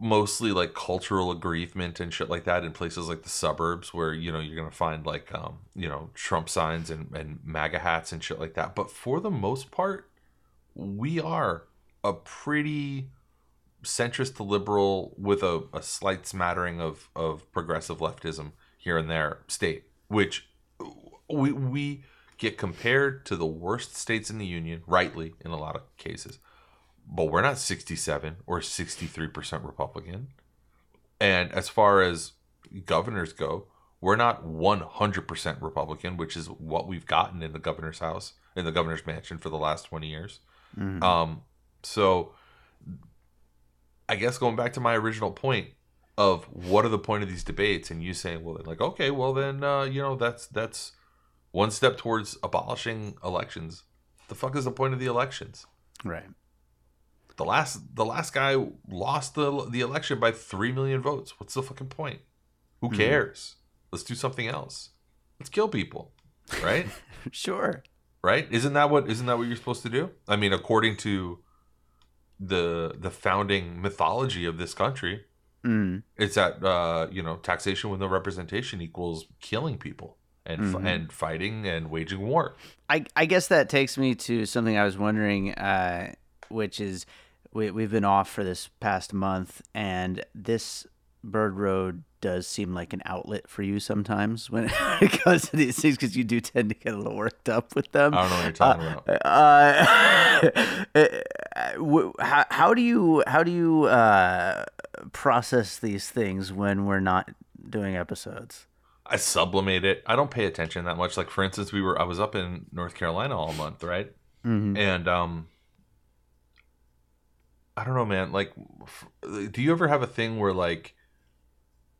mostly like cultural aggrievement and shit like that in places like the suburbs where, you know, you're going to find like, um, you know, Trump signs and, and MAGA hats and shit like that. But for the most part, we are a pretty centrist to liberal with a, a slight smattering of, of progressive leftism here and there state, which we, we get compared to the worst states in the union, rightly, in a lot of cases. But we're not sixty-seven or sixty-three percent Republican. And as far as governors go, we're not one hundred percent Republican, which is what we've gotten in the governor's house, in the governor's mansion for the last twenty years. Mm-hmm. Um, so I guess going back to my original point of what are the point of these debates, and you saying, well, like, okay, well then, uh, you know, that's that's one step towards abolishing elections. The fuck is the point of the elections? Right. The last the last guy lost the the election by three million votes. What's the fucking point? Who cares? Mm. Let's do something else. Let's kill people, right? Sure. Right? Isn't that what isn't that what you're supposed to do? I mean, according to the the founding mythology of this country, mm. it's that uh, you know, taxation with no representation equals killing people and mm-hmm. and fighting and waging war. I I guess that takes me to something I was wondering, uh, which is, We, we've been off for this past month, and this Bird Road does seem like an outlet for you sometimes when it comes to these things, because you do tend to get a little worked up with them. I don't know what you're talking uh, about. Uh, how, how do you how do you uh, process these things when we're not doing episodes? I sublimate it. I don't pay attention that much. Like, for instance, we were I was up in North Carolina all month, right? Mm-hmm. And um. I don't know, man. Like, do you ever have a thing where, like,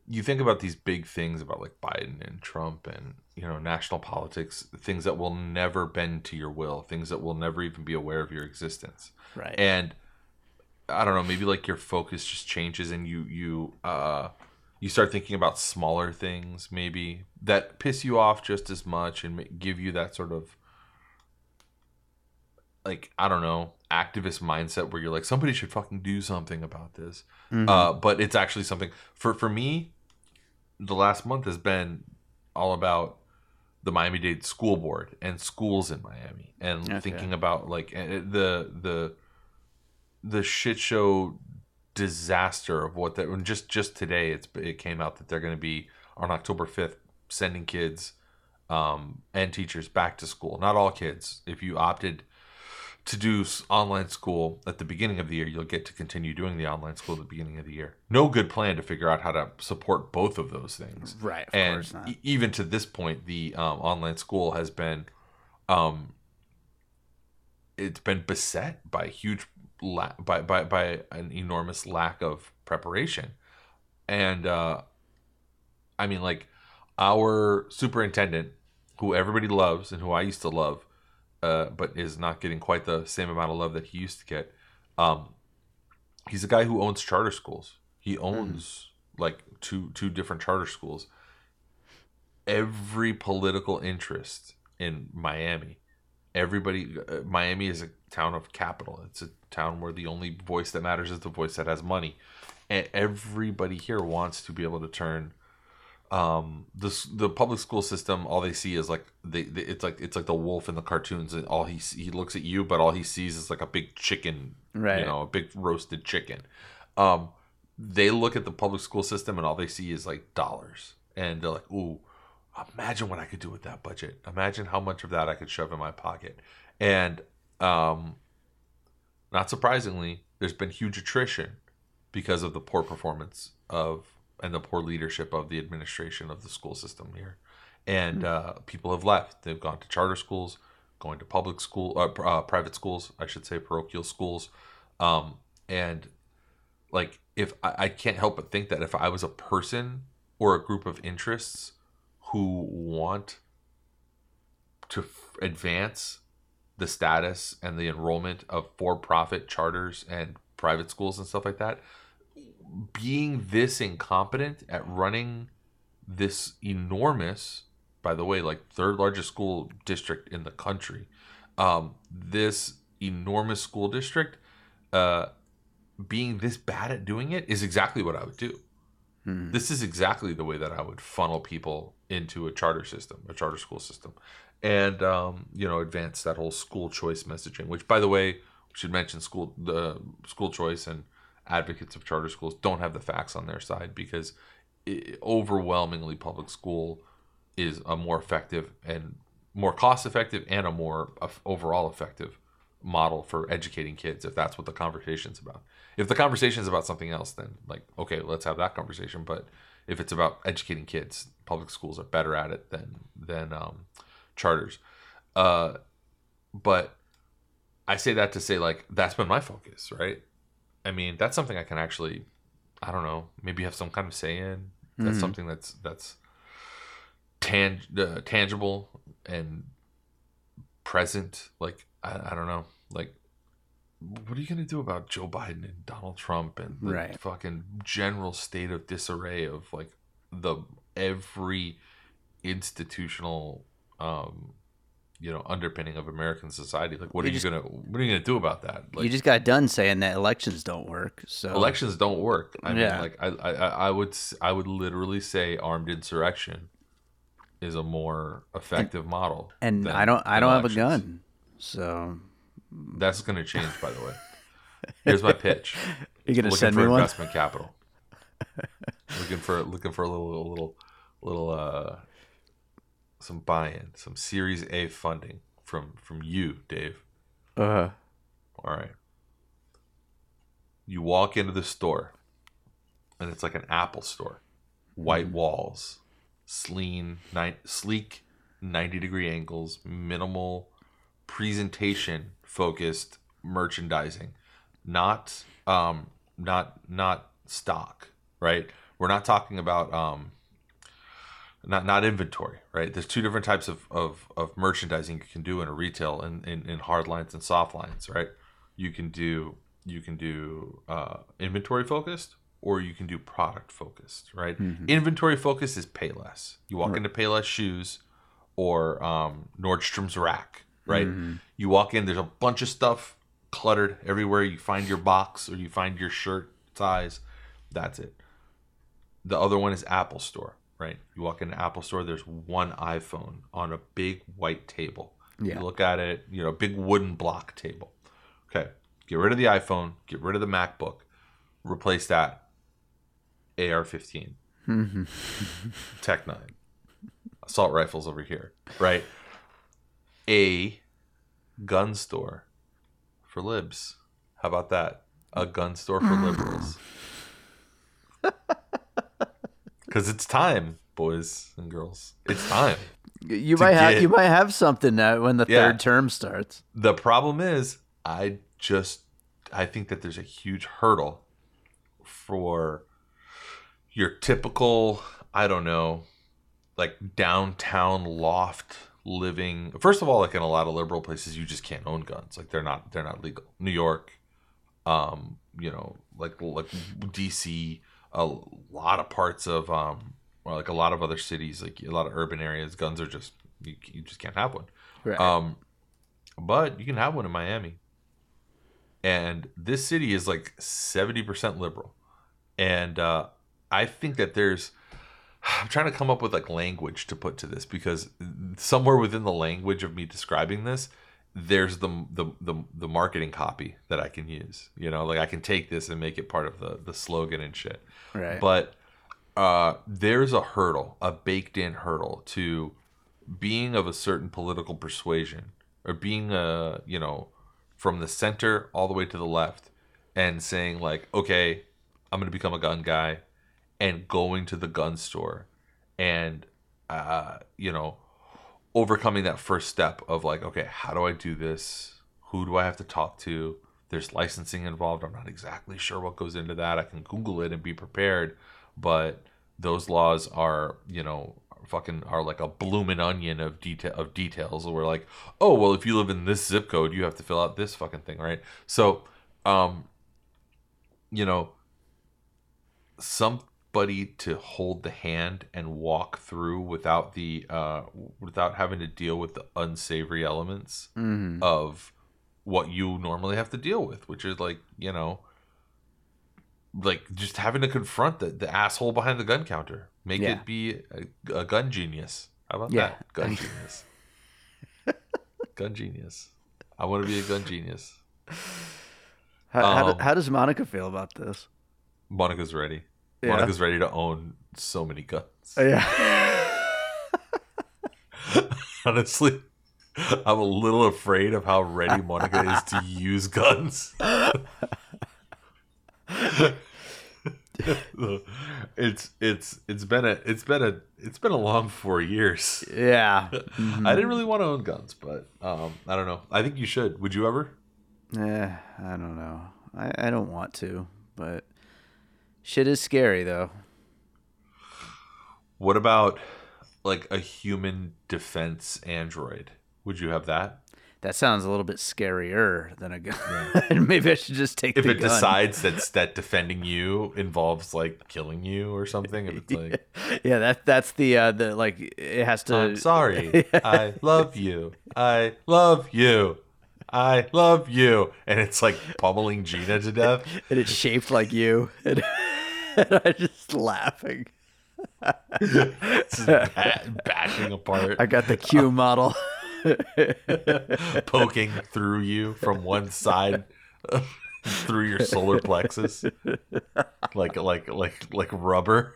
you think about these big things about, like, Biden and Trump and, you know, national politics, things that will never bend to your will, things that will never even be aware of your existence. Right. And I don't know, maybe, like, your focus just changes and you you uh, you start thinking about smaller things, maybe, that piss you off just as much and give you that sort of, like, I don't know, activist mindset where you're like, somebody should fucking do something about this. Mm-hmm. Uh, but it's actually something for, for me, the last month has been all about the Miami-Dade school board and schools in Miami and okay. thinking about like the, the, the shit show disaster of what that, and just, just today it's, it came out that they're going to be on October fifth, sending kids um, and teachers back to school. Not all kids. If you opted to do online school at the beginning of the year, you'll get to continue doing the online school at the beginning of the year. No good plan to figure out how to support both of those things. Right, of and course not. E- even to this point, the um, online school has been, um, it's been beset by huge, la- by, by by an enormous lack of preparation. And uh, I mean, like, our superintendent, who everybody loves and who I used to love, Uh, but is not getting quite the same amount of love that he used to get. Um, he's a guy who owns charter schools. He owns mm. like two two different charter schools. Every political interest in Miami everybody, uh, Miami is a town of capital. It's a town where the only voice that matters is the voice that has money. And everybody here wants to be able to turn um, the the public school system. All they see is like they, they it's like it's like the wolf in the cartoons, and all he he looks at you, but all he sees is like a big chicken, right? You know, a big roasted chicken. Um, they look at the public school system, and all they see is like dollars, and they're like, "Ooh, imagine what I could do with that budget. Imagine how much of that I could shove in my pocket." And um, not surprisingly, there's been huge attrition because of the poor performance of and the poor leadership of the administration of the school system here. And uh, people have left. They've gone to charter schools, going to public school, uh, uh, private schools, I should say, parochial schools. Um, and like, if I, I can't help but think that if I was a person or a group of interests who want to f- advance the status and the enrollment of for-profit charters and private schools and stuff like that, being this incompetent at running this enormous, by the way, like third largest school district in the country, um, this enormous school district, uh, being this bad at doing it is exactly what I would do. Hmm. This is exactly the way that I would funnel people into a charter system, a charter school system, and um, you know, advance that whole school choice messaging. Which, by the way, we should mention school the uh, school choice and advocates of charter schools don't have the facts on their side, because it, overwhelmingly public school is a more effective and more cost effective and a more uh, overall effective model for educating kids, if that's what the conversation's about. If the conversation's about something else, then like, okay, let's have that conversation. But if it's about educating kids, public schools are better at it than than um, charters. Uh, but I say that to say, like, that's been my focus, right? I mean, that's something I can actually, I don't know, maybe have some kind of say in. That's mm-hmm. something that's that's tang- uh, tangible and present. Like, I, I don't know, like, what are you going to do about Joe Biden and Donald Trump and the right. fucking general state of disarray of like the every institutional, um, you know, underpinning of American society? Like, what you are just, you gonna what are you gonna do about that? Like, you just got done saying that elections don't work. So elections don't work. I yeah. mean, like, I, I, I would I would literally say armed insurrection is a more effective and, model. And than I don't I don't elections. have a gun, so. That's going to change, by the way. Here's my pitch. You're going to send me one? Looking for investment capital. Looking for looking for a little little little uh, some buy-in, some Series A funding from from you, Dave. Uh huh. All right. You walk into the store, and it's like an Apple store. White walls, sleek, ni- sleek, ninety degree angles, minimal presentation. Focused merchandising, not um not not stock, right? We're not talking about um not not inventory, right? There's two different types of of, of merchandising you can do in a retail, and in, in, in hard lines and soft lines, right? You can do you can do uh inventory focused, or you can do product focused, right? Mm-hmm. Inventory focused is Payless. You walk right. into Payless shoes or um Nordstrom's Rack. Right? Mm-hmm. You walk in, there's a bunch of stuff cluttered everywhere. You find your box or you find your shirt size. That's it. The other one is Apple Store, right? You walk into Apple Store, there's one iPhone on a big white table. Yeah. You look at it, you know, big wooden block table. Okay. Get rid of the iPhone. Get rid of the MacBook. Replace that. A R fifteen. Mm-hmm. Tech nine. Assault rifles over here, right? A gun store for libs. How about that? A gun store for liberals. Because it's time, boys and girls. It's time. You might get... have you might have something now when the yeah. third term starts. The problem is, I just I think that there's a huge hurdle for your typical, I don't know, like downtown loft. Living, first of all, like in a lot of liberal places, you just can't own guns. Like they're not, they're not legal. New York, um, you know, like like D C, a lot of parts of, um, or like a lot of other cities, like a lot of urban areas, guns are just you, you just can't have one. Right. Um, But you can have one in Miami. And this city is like seventy percent liberal. And uh, I think that there's... I'm trying to come up with like language to put to this, because somewhere within the language of me describing this, there's the the the, the marketing copy that I can use. You know, like I can take this and make it part of the, the slogan and shit. Right. But uh, there's a hurdle, a baked-in hurdle to being of a certain political persuasion, or being, uh, you know, from the center all the way to the left, and saying like, okay, I'm going to become a gun guy, and going to the gun store and, uh, you know, overcoming that first step of like, okay, how do I do this? Who do I have to talk to? There's licensing involved. I'm not exactly sure what goes into that. I can Google it and be prepared. But those laws are, you know, fucking are like a bloomin' onion of detail of details where like, oh, well, if you live in this zip code, you have to fill out this fucking thing, right? So, um, you know, some... buddy to hold the hand and walk through without the uh without having to deal with the unsavory elements mm. of what you normally have to deal with, which is like, you know, like just having to confront the, the asshole behind the gun counter. Make yeah. it be a, a gun genius. How about yeah. that? Gun genius. Gun genius. I want to be a gun genius. How, um, how, do, how does Monica feel about this? Monica's ready. Yeah. Monica's ready to own so many guns. Yeah. Honestly, I'm a little afraid of how ready Monica is to use guns. it's it's it's been a it's been a it's been a long four years. Yeah. Mm-hmm. I didn't really want to own guns, but um, I don't know. I think you should. Would you ever? Eh, I don't know. I, I don't want to, but. Shit is scary, though. What about, like, a human defense android? Would you have that? That sounds a little bit scarier than a gun. Yeah. Maybe I should just take if the gun. If it decides that, that defending you involves, like, killing you or something. If it's like, yeah, that that's the, uh, the like, it has to... I'm sorry. I love you. I love you. I love you. And it's, like, pummeling Gina to death. And it's shaped like you. And... and I'm just laughing. It's bat- bashing apart. I got the Q model. Poking through you from one side through your solar plexus. Like like like like rubber.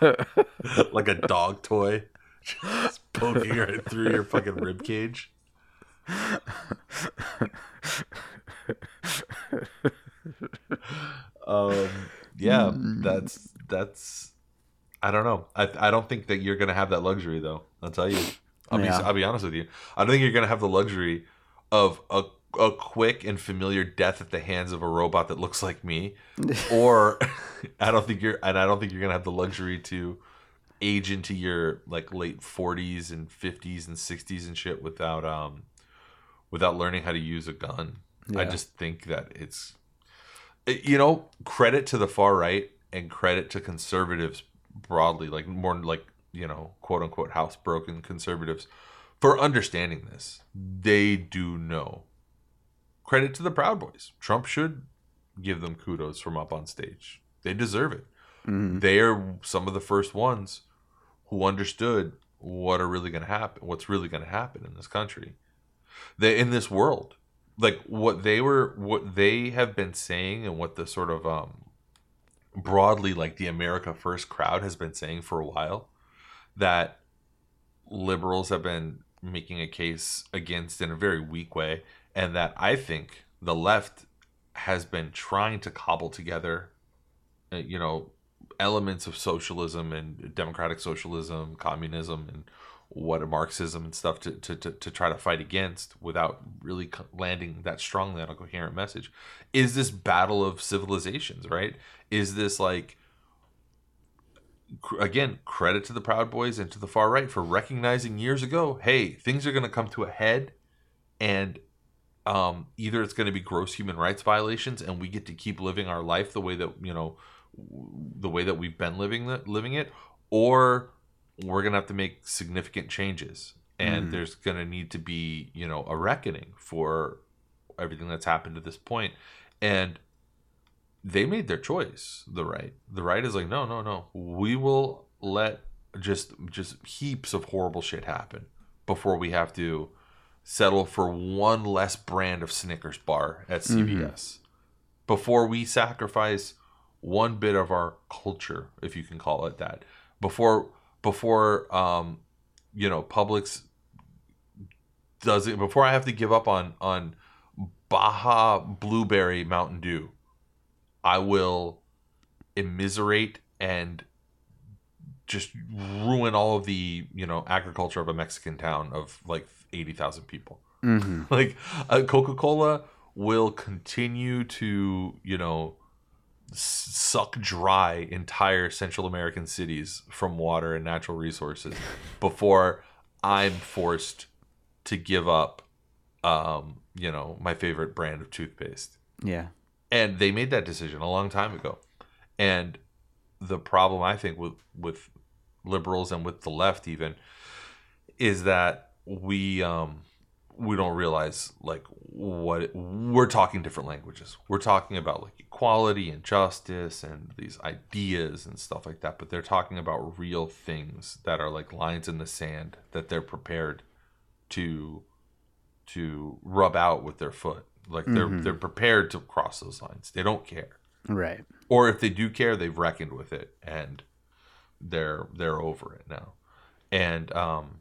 Like a dog toy. Just poking right through your fucking rib cage. Um Yeah, that's that's. I don't know. I I don't think that you're gonna have that luxury, though. I'll tell you. I'll yeah. be I'll be honest with you. I don't think you're gonna have the luxury of a a quick and familiar death at the hands of a robot that looks like me, or I don't think you're and I don't think you're gonna have the luxury to age into your like late forties and fifties and sixties and shit without um without learning how to use a gun. Yeah. I just think that it's. You know, credit to the far right and credit to conservatives broadly, like more like, you know, quote unquote housebroken conservatives for understanding this. They do know. Credit to the Proud Boys. Trump should give them kudos from up on stage. They deserve it. Mm. They are some of the first ones who understood what are really going to happen, what's really going to happen in this country, they in this world. Like what they were, what they have been saying, and what the sort of um, broadly like the America First crowd has been saying for a while, that liberals have been making a case against in a very weak way, and that I think the left has been trying to cobble together, you know, elements of socialism and democratic socialism, communism, and what a Marxism and stuff to, to, to, to try to fight against without really landing that strongly on a coherent message is this battle of civilizations, right? Is this like, again, credit to the Proud Boys and to the far right for recognizing years ago, hey, things are going to come to a head, and um, either it's going to be gross human rights violations and we get to keep living our life the way that, you know, the way that we've been living, the, living it, or we're going to have to make significant changes. and mm. there's going to need to be, you know, a reckoning for everything that's happened to this point. And they made their choice, the right. The right is like, no, no, no. We will let just just heaps of horrible shit happen before we have to settle for one less brand of Snickers bar at C V S. Mm-hmm. Before we sacrifice one bit of our culture, if you can call it that. Before, before um, you know, Publix does it. Before I have to give up on on Baja Blueberry Mountain Dew, I will immiserate and just ruin all of the, you know, agriculture of a Mexican town of like eighty thousand people. Mm-hmm. Like uh, Coca-Cola will continue to, you know, suck dry entire Central American cities from water and natural resources before I'm forced to give up, um, you know, my favorite brand of toothpaste. Yeah. And they made that decision a long time ago. And the problem, I think, with, with liberals and with the left even is that we um, we don't realize, like, what it, we're talking different languages. We're talking about, like, equality and justice and these ideas and stuff like that. But they're talking about real things that are, like, lines in the sand that they're prepared to to rub out with their foot. Like, they're mm-hmm. they're prepared to cross those lines. They don't care, right? Or if they do care, they've reckoned with it and they're they're over it now. And um,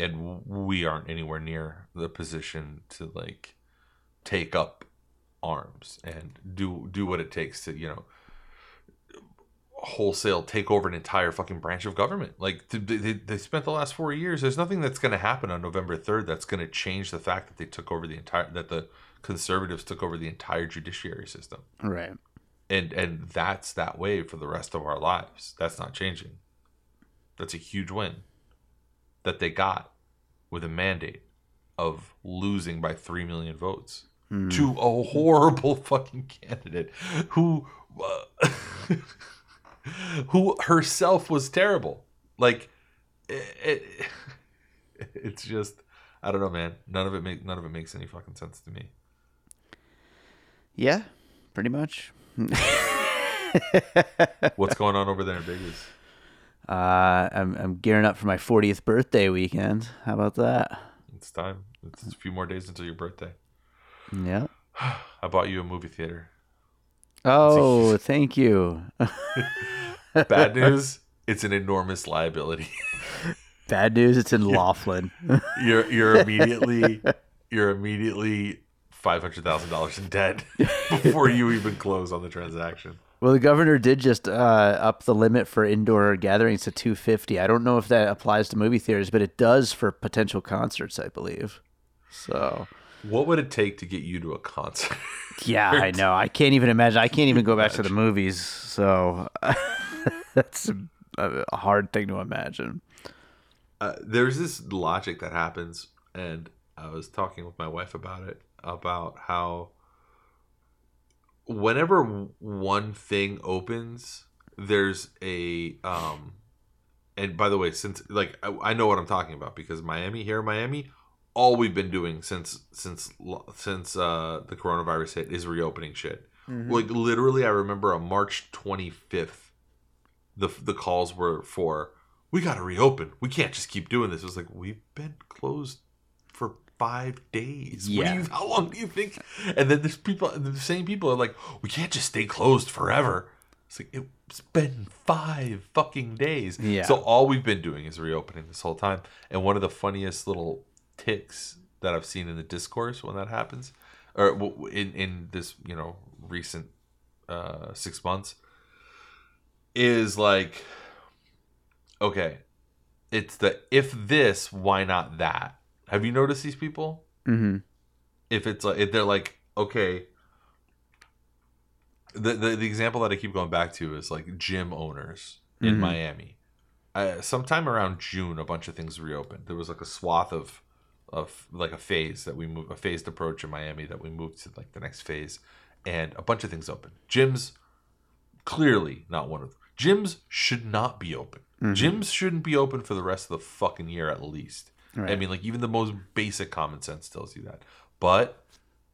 and we aren't anywhere near the position to, like, take up arms and do do what it takes to, you know, wholesale take over an entire fucking branch of government. Like, they, they spent the last four years. There's nothing that's going to happen on November third that's going to change the fact that they took over the entire that the conservatives took over the entire judiciary system, right? And and that's that way for the rest of our lives. That's not changing. That's a huge win that they got with a mandate of losing by three million votes mm. to a horrible fucking candidate who uh, who herself was terrible. Like, it, it, it's just, I don't know, man. None of it make none of it makes any fucking sense to me. Yeah, pretty much. What's going on over there in Vegas? Uh, I'm I'm gearing up for my fortieth birthday weekend. How about that? It's time. It's, it's a few more days until your birthday. Yeah. I bought you a movie theater. Oh, thank you. Bad news, it's an enormous liability. Bad news, it's in you're, Laughlin. You're you're immediately you're immediately five hundred thousand dollars in debt before you even close on the transaction. Well, the governor did just uh, up the limit for indoor gatherings to two fifty. I don't know if that applies to movie theaters, but it does for potential concerts, I believe. So. What would it take to get you to a concert? Yeah, I know. I can't even imagine. I can't even go back to the movies. So that's a, a hard thing to imagine. Uh, there's this logic that happens, and I was talking with my wife about it, about how whenever one thing opens, there's a... Um, and by the way, since like I, I know what I'm talking about, because Miami, here in Miami... all we've been doing since since since uh, the coronavirus hit is reopening shit. Mm-hmm. Like, literally, I remember on March twenty-fifth, the the calls were for, we got to reopen. We can't just keep doing this. It was like, we've been closed for five days. Yeah. What do you, how long do you think? And then there's people, the same people are like, we can't just stay closed forever. It's like, it's been five fucking days. Yeah. So all we've been doing is reopening this whole time. And one of the funniest little ticks that I've seen in the discourse when that happens, or in in this, you know, recent uh six months, is like, okay, it's the if this, why not that? Have you noticed these people? Mm-hmm. If it's like, if they're like, okay, the, the the example that I keep going back to is like gym owners in mm-hmm. Miami. Uh, sometime around June, a bunch of things reopened. There was like a swath of of like a phase that we moved, a phased approach in Miami that we moved to like the next phase, and a bunch of things open. Gyms, clearly not one of them. Gyms should not be open. Mm-hmm. Gyms shouldn't be open for the rest of the fucking year at least. Right. I mean, like, even the most basic common sense tells you that. But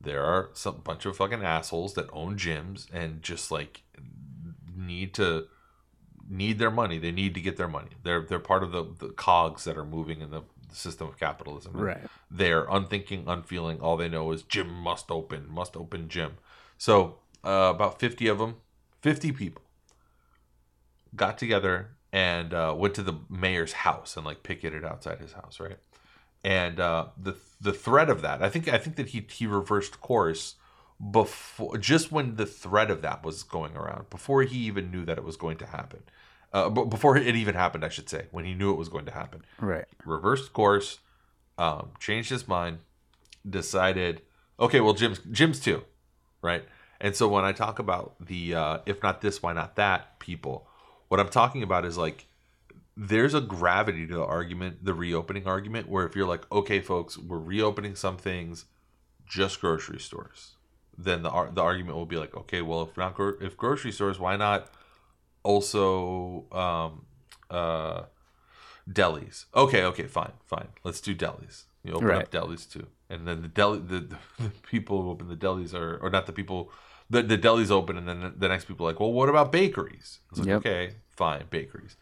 there are some bunch of fucking assholes that own gyms and just like need to need their money. They need to get their money. They're they're part of the, the cogs that are moving in the system of capitalism. Right. They're unthinking, unfeeling. All they know is gym must open, must open gym. So uh, about fifty of them, fifty people got together and uh, went to the mayor's house and like picketed outside his house. Right. And uh, the the threat of that, I think I think that he he reversed course before, just when the threat of that was going around, before he even knew that it was going to happen, uh, b- before it even happened, I should say, when he knew it was going to happen. Right. Reversed course, um, changed his mind, decided, okay, well, gyms gyms too, right? And so when I talk about the uh, if not this, why not that people, what I'm talking about is like, there's a gravity to the argument, the reopening argument, where if you're like, okay, folks, we're reopening some things, just grocery stores, then the the argument will be like, okay, well, if not gro- if grocery stores, why not also um, uh, delis? Okay, okay, fine, fine. Let's do delis. You open right. up delis too, and then the deli, the, the, the people who open the delis are, or not the people, the the delis open, and then the next people are like, well, what about bakeries? It's like, yep. Okay, fine, bakeries.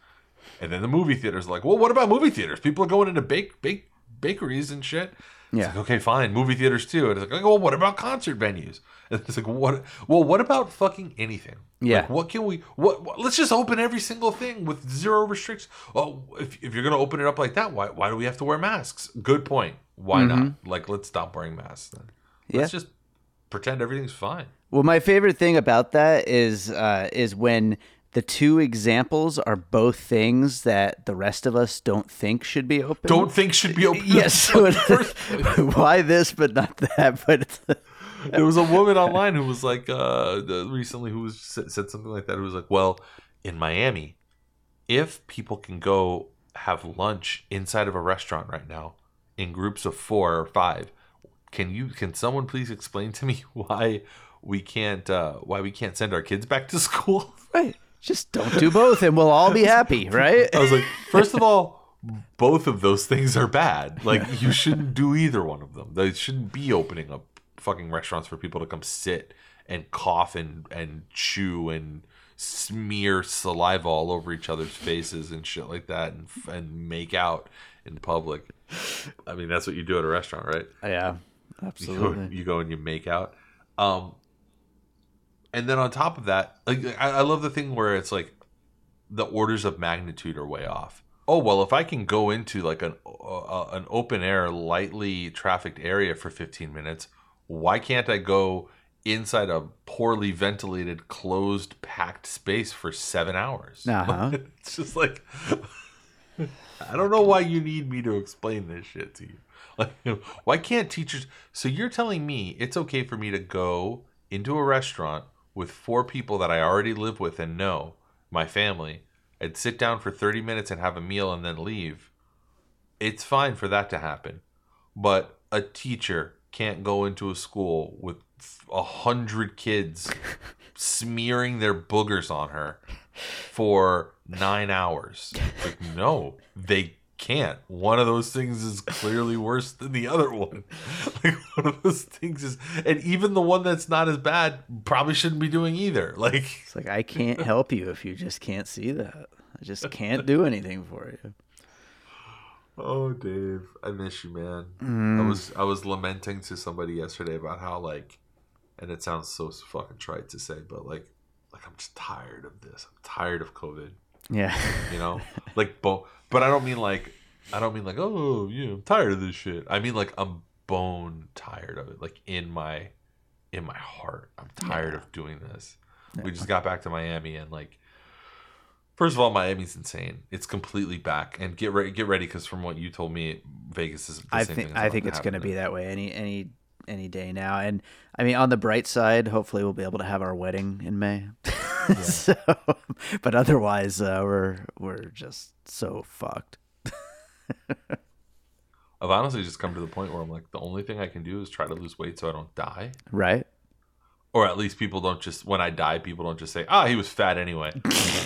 And then the movie theaters are like, well, what about movie theaters? People are going into bake, bake bakeries and shit. It's yeah. like, okay, fine. Movie theaters too. And it's like, well, what about concert venues? And it's like, what? Well, what about fucking anything? Yeah. Like, what can we? What, what? Let's just open every single thing with zero restrictions. Oh, if if you're gonna open it up like that, why why do we have to wear masks? Good point. Why mm-hmm. not? Like, let's stop wearing masks then. Let's yeah. just pretend everything's fine. Well, my favorite thing about that is uh, is when. The two examples are both things that the rest of us don't think should be open. Don't think should be open. Yes. So it, why this, but not that. But it's, there was a woman online who was like, uh, recently, who was, said something like that. Who was like, well, in Miami, if people can go have lunch inside of a restaurant right now in groups of four or five, can you? Can someone please explain to me why we can't? Uh, why we can't send our kids back to school? Right. Just don't do both and we'll all be happy, right? I was like, first of all, both of those things are bad. Like, you shouldn't do either one of them. They shouldn't be opening up fucking restaurants for people to come sit and cough and, and chew and smear saliva all over each other's faces and shit like that and, and make out in public. I mean, that's what you do at a restaurant, right? Yeah, absolutely. You go, you go and you make out. Um, And then on top of that, like I, I love the thing where it's like the orders of magnitude are way off. Oh, well, if I can go into like an uh, an open air, lightly trafficked area for fifteen minutes, why can't I go inside a poorly ventilated, closed, packed space for seven hours? Uh-huh. It's just like, I don't know why you need me to explain this shit to you. Like, why can't teachers? So you're telling me it's okay for me to go into a restaurant with four people that I already live with and know, my family, I'd sit down for thirty minutes and have a meal and then leave. It's fine for that to happen. But a teacher can't go into a school with a hundred kids smearing their boogers on her for nine hours. Like, no, they can't. One of those things is clearly worse than the other one. Like, one of those things is, and even the one that's not as bad probably shouldn't be doing either. Like, it's like, I can't help you if you just can't see that. I just can't do anything for you. Oh, Dave, I miss you, man. Mm. I was I was lamenting to somebody yesterday about how, like, and it sounds so fucking trite to say, but like, like I'm just tired of this. I'm tired of COVID. Yeah, you know, like, bo- but I don't mean like, I don't mean like, oh, yeah, I'm tired of this shit. I mean like, I'm bone tired of it. Like, in my, in my heart, I'm tired yeah. of doing this. Yeah. We just got back to Miami, and like, first of all, Miami's insane. It's completely back, and get ready, get ready, because from what you told me, Vegas is. The I same think thing I think it's going to be that way any any any day now. And I mean, on the bright side, hopefully we'll be able to have our wedding in May. Yeah. So, but otherwise, uh, we're we're just so fucked. I've honestly just come to the point where I'm like, the only thing I can do is try to lose weight so I don't die. Right. Or at least people don't just, when I die, people don't just say, ah, oh, he was fat anyway.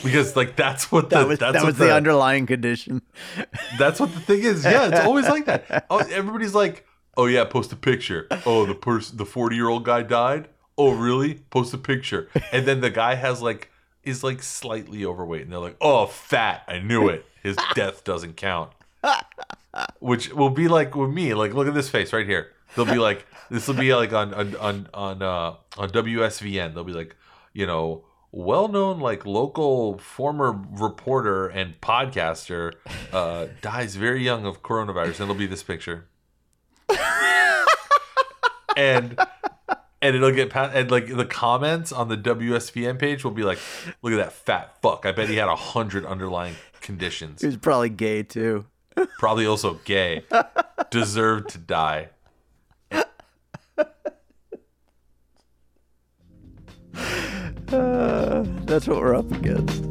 Because, like, that's what the... That was, that's that was the, the underlying condition. That's what the thing is. Yeah, it's always like that. Oh, everybody's like, oh, yeah, post a picture. Oh, the person, the forty-year-old guy died? Oh, really? Post a picture. And then the guy has, like, is, like, slightly overweight. And they're like, oh, fat. I knew it. His death doesn't count. Which will be like with me. Like, look at this face right here. They'll be like, this will be like on on on on, uh, on W S V N. They'll be like, you know, well-known like local former reporter and podcaster uh, dies very young of coronavirus, and it'll be this picture, and and it'll get past, and like the comments on the W S V N page will be like, look at that fat fuck. I bet he had a hundred underlying conditions. He was probably gay too. Probably also gay. Deserved to die. Uh, that's what we're up against.